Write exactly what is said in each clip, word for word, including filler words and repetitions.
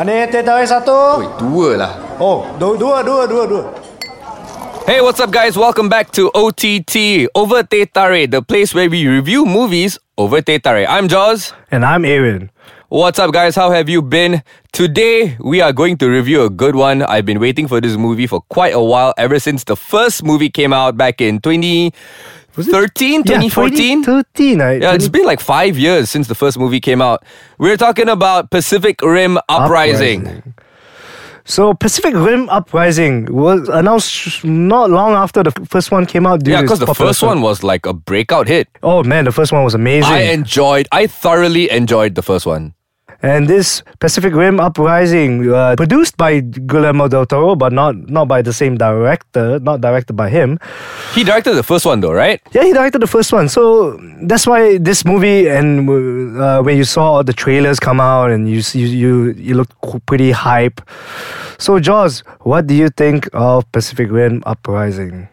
Ani Teh Tarik satu. Woi, dua lah. Oh, dua, dua, dua, dua, dua. Hey, what's up guys? Welcome back to O T T, Over Teh Tarik, the place where we review movies over Teh Tarik. I'm Jaws. And I'm Aaron. What's up guys? How have you been? Today, we are going to review a good one. I've been waiting for this movie for quite a while, ever since the first movie came out back in twenty thirteen, twenty fourteen? twenty thirteen. I, yeah, it's been like five years since the first movie came out. We're talking about Pacific Rim Uprising. Uprising. So, Pacific Rim Uprising was announced not long after the first one came out. Dude, yeah, because the first one was like a breakout hit. Oh man, the first one was amazing. I enjoyed, I thoroughly enjoyed the first one. And this Pacific Rim Uprising, uh, produced by Guillermo del Toro, but not not by the same director, not directed by him. He directed the first one though, right? Yeah, he directed the first one. So that's why this movie, and uh, when you saw all the trailers come out and you you you, you looked pretty hype. So Jaws, what do you think of Pacific Rim Uprising?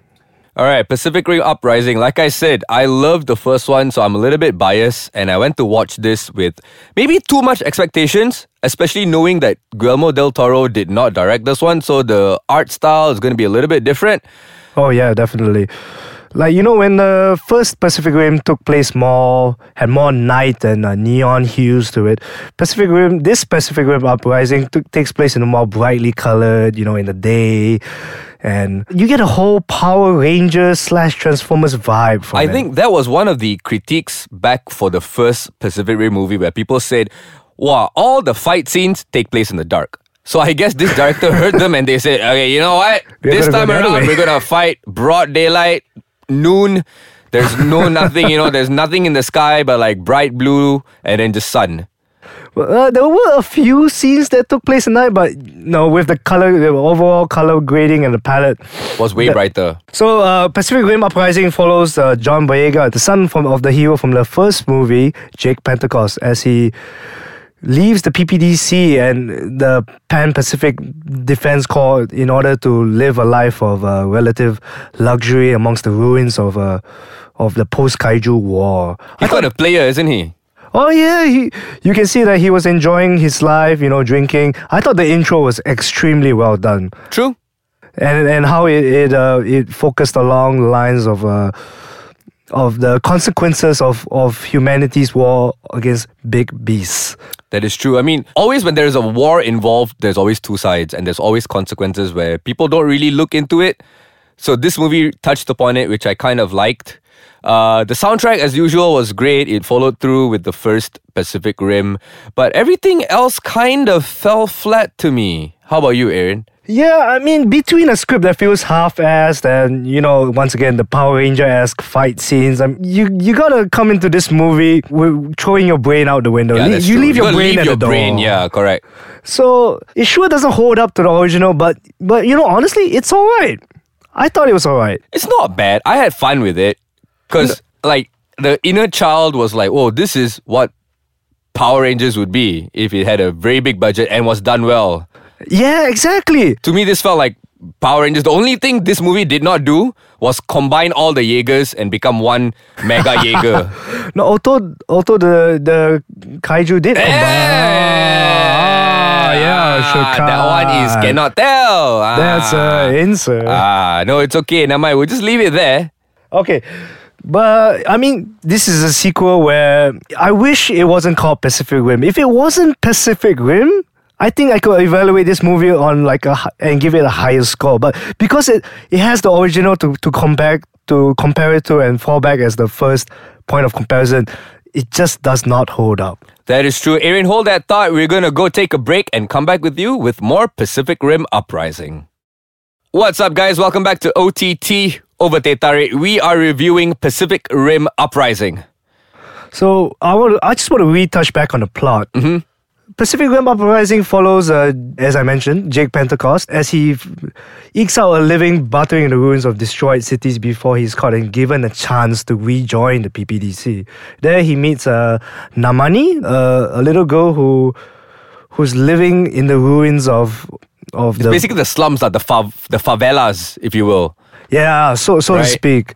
Alright, Pacific Rim Uprising. Like I said, I loved the first one, so I'm a little bit biased, and I went to watch this with maybe too much expectations, especially knowing that Guillermo del Toro did not direct this one, so the art style is going to be a little bit different. Oh yeah, definitely. Like, you know, when the first Pacific Rim took place more, had more night and uh, neon hues to it, Pacific Rim, this Pacific Rim Uprising t- takes place in a more brightly colored, you know, in the day. And you get a whole Power Rangers slash Transformers vibe from I it. I think that was one of the critiques back for the first Pacific Rim movie where people said, wow, all the fight scenes take place in the dark. So I guess this director heard them and they said, okay, you know what? We're this time around, way. we're going to fight broad daylight, noon, there's no nothing, you know, there's nothing in the sky but like bright blue and then just sun. Well, uh, there were a few scenes that took place at night, but no, with the color, the overall color grading and the palette was way that, brighter. So, uh, Pacific Rim Uprising follows uh, John Boyega, the son from, of the hero from the first movie, Jake Pentecost, as he leaves the P P D C and the Pan-Pacific Defense Corps in order to live a life of uh, relative luxury amongst the ruins of uh, of the post-Kaiju war. He's quite a player, isn't he? Oh yeah, he, you can see that he was enjoying his life, you know, drinking. I thought the intro was extremely well done. True. And and how it it, uh, it focused along the lines of uh, of the consequences of, of humanity's war against big beasts. That is true. I mean, always when there's a war involved, there's always two sides and there's always consequences where people don't really look into it. So this movie touched upon it, which I kind of liked. Uh, the soundtrack, as usual, was great. It followed through with the first Pacific Rim. But everything else kind of fell flat to me. How about you, Aaron? Yeah, I mean, between a script that feels half-assed and, you know, once again, the Power Ranger-esque fight scenes, I mean, you you gotta come into this movie with throwing your brain out the window. Yeah, Le- you leave you your brain leave at your the door. Brain, yeah, correct. So, it sure doesn't hold up to the original, but, but you know, honestly, it's alright. I thought it was alright. It's not bad. I had fun with it. Because, like, the inner child was like, oh, this is what Power Rangers would be if it had a very big budget and was done well. Yeah, exactly. To me, this felt like Power Rangers. The only thing this movie did not do was combine all the Jaegers and become one mega Jaeger. No, although, although the, the Kaiju did combine. Ah, yeah, Shokan. That one is cannot tell. Ah. That's an insert. Ah, no, it's okay. Never mind. We'll just leave it there. Okay. But, I mean, this is a sequel where I wish it wasn't called Pacific Rim. If it wasn't Pacific Rim, I think I could evaluate this movie on like a, and give it a higher score. But because it, it has the original to, to, compare, to compare it to and fall back as the first point of comparison, it just does not hold up. That is true. Aaron, hold that thought. We're going to go take a break and come back with you with more Pacific Rim Uprising. What's up, guys? Welcome back to O T T. Over Teh Tarik, we are reviewing Pacific Rim Uprising. So, I want to, I just want to retouch back on the plot. Mm-hmm. Pacific Rim Uprising follows, uh, as I mentioned, Jake Pentecost as he f- ekes out a living buttering the ruins of destroyed cities before he's caught and given a chance to rejoin the P P D C. There he meets uh, Namani, uh, a little girl who who's living in the ruins of... of the basically the slums, the, fa- the favelas, if you will. Yeah, so so right. to speak.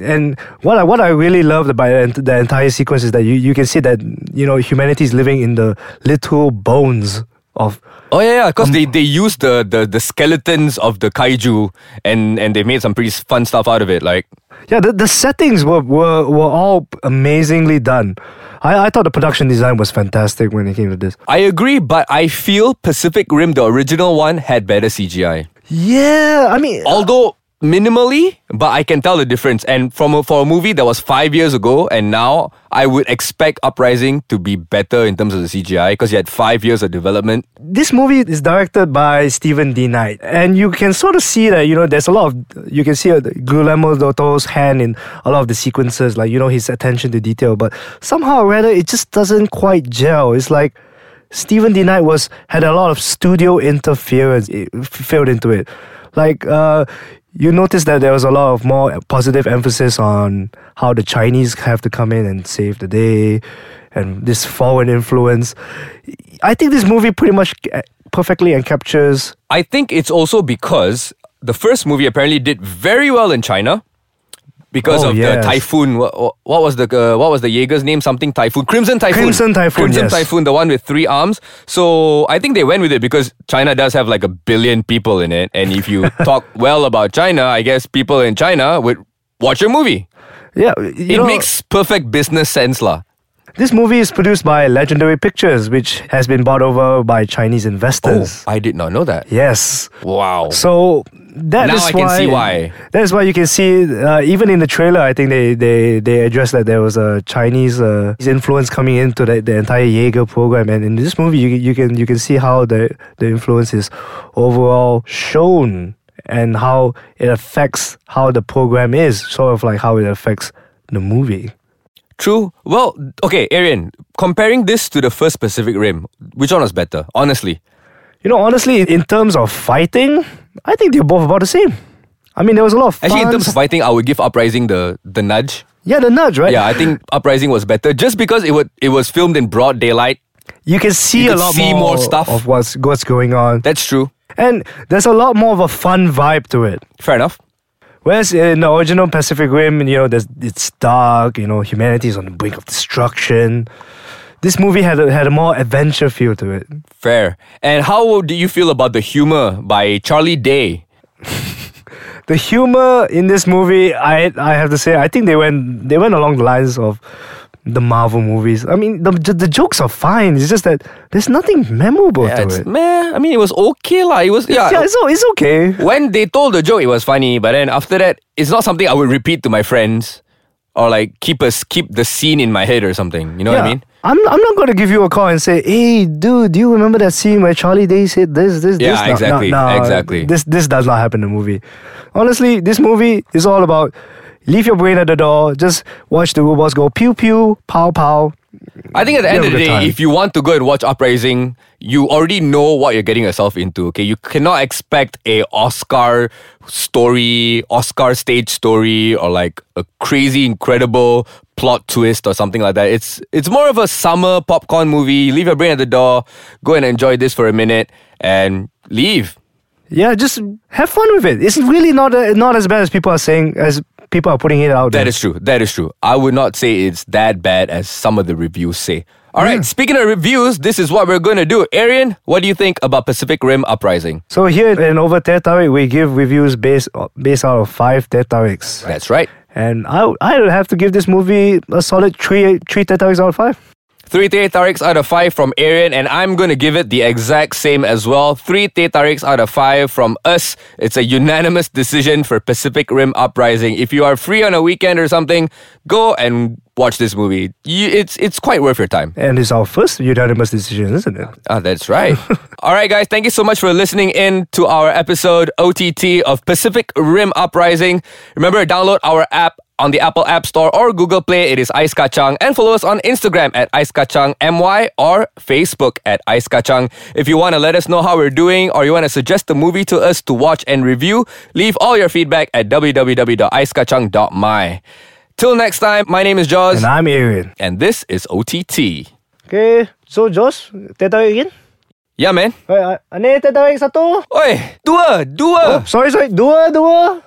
And what I what I really loved about the entire sequence is that you, you can see that, you know, humanity is living in the literal bones of. Oh yeah, yeah. Because um, they, they used the, the, the skeletons of the kaiju, and, and they made some pretty fun stuff out of it. Like yeah, the the settings were were, were all amazingly done. I, I thought the production design was fantastic when it came to this. I agree, but I feel Pacific Rim, the original one, had better C G I. Yeah, I mean, although minimally, but I can tell the difference. And from a, for a movie that was five years ago and now, I would expect Uprising to be better in terms of the C G I because you had five years of development. This movie is directed by Stephen D. Knight, and you can sort of see that, you know, there's a lot of, you can see Guillermo del Toro's hand in a lot of the sequences, like, you know, his attention to detail, but somehow or rather it just doesn't quite gel. It's like Stephen D. Knight was had a lot of studio interference it filled into it. Like, uh, you notice that there was a lot of more positive emphasis on how the Chinese have to come in and save the day, and this foreign influence. I think this movie pretty much perfectly encaptures. I think it's also because the first movie apparently did very well in China because oh, of yes. the typhoon. What, what was the uh, what was the Jaeger's name? Something Typhoon, Crimson Typhoon, Crimson Typhoon, Crimson yes. Typhoon, the one with three arms. So I think they went with it because China does have like a billion people in it, and if you talk well about China, I guess people in China would watch your movie. Yeah, you it know, makes perfect business sense, lah. This movie is produced by Legendary Pictures, which has been bought over by Chinese investors. Oh, I did not know that. Yes. Wow. So that now is I can why, see why. That is why you can see, uh, even in the trailer, I think they, they, they addressed that there was a Chinese uh, influence coming into the, the entire Jaeger program. And in this movie, you, you can you can see how the, the influence is overall shown and how it affects how the program is, sort of like how it affects the movie. True. Well, okay, Arian, comparing this to the first Pacific Rim, which one was better, honestly? You know, honestly, in terms of fighting, I think they're both about the same. I mean, there was a lot of fun. Actually, in terms of fighting, I would give Uprising the, the nudge. Yeah, the nudge, right? Yeah, I think Uprising was better just because it would, it was filmed in broad daylight. You can see you a lot see more, more stuff of what's, what's going on. That's true. And there's a lot more of a fun vibe to it. Fair enough. Whereas in the original Pacific Rim, you know, there's, it's dark, you know, humanity is on the brink of destruction. This movie had a, had a more adventure feel to it. Fair. And how do you feel about the humor by Charlie Day? The humor in this movie, I I have to say, I think they went they went along the lines of the Marvel movies. I mean, the the jokes are fine. It's just that there's nothing memorable yeah, to it's, it. Man, I mean, it was okay lah. It was yeah. yeah it's, it's okay. When they told the joke, it was funny. But then after that, it's not something I would repeat to my friends or like keep us keep the scene in my head or something. You know yeah. what I mean? I'm I'm not gonna give you a call and say, "Hey, dude, do you remember that scene where Charlie Day said this, this, yeah, this?" Yeah, exactly, no, no, no, exactly. This this does not happen in the movie. Honestly, this movie is all about. Leave your brain at the door. Just watch the robots go pew pew, pow pow. I think at the end of the day, time. If you want to go and watch Uprising, you already know what you're getting yourself into. Okay, you cannot expect a Oscar story, Oscar stage story, or like a crazy, incredible plot twist or something like that. It's it's more of a summer popcorn movie. Leave your brain at the door. Go and enjoy this for a minute and leave. Yeah, just have fun with it. It's really not a, not as bad as people are saying as. People are putting it out there. That is true. That is true. I would not say it's that bad as some of the reviews say. Alright, yeah. Speaking of reviews, this is what we're going to do. Arian, what do you think about Pacific Rim Uprising? So here in Over Teh Tarik, we give reviews based based out of five Teh Tariks. That's right. And I I would have to give this movie a solid three, three Teh Tariks out of five. Three Teh Tariks out of five from Arian, and I'm going to give it the exact same as well. Three Teh Tariks out of five from us. It's a unanimous decision for Pacific Rim Uprising. If you are free on a weekend or something, go and watch this movie. You, it's it's quite worth your time. And it's our first unanimous decision, isn't it? Ah, that's right. Alright guys, thank you so much for listening in to our episode O T T of Pacific Rim Uprising. Remember, download our app on the Apple App Store or Google Play. It is icekachang, and follow us on Instagram at icekachangmy or Facebook at icekachang. If you want to let us know how we're doing or you want to suggest a movie to us to watch and review, leave all your feedback at w w w dot icekachang dot my. Till next time, my name is Joss. And I'm Arian. And this is O T T. Okay, so Joss, Teh Tarik again? Yeah, man. Oi, ane Teh Tarik satu. Oi, dua, dua. Oh, sorry, sorry, dua, dua.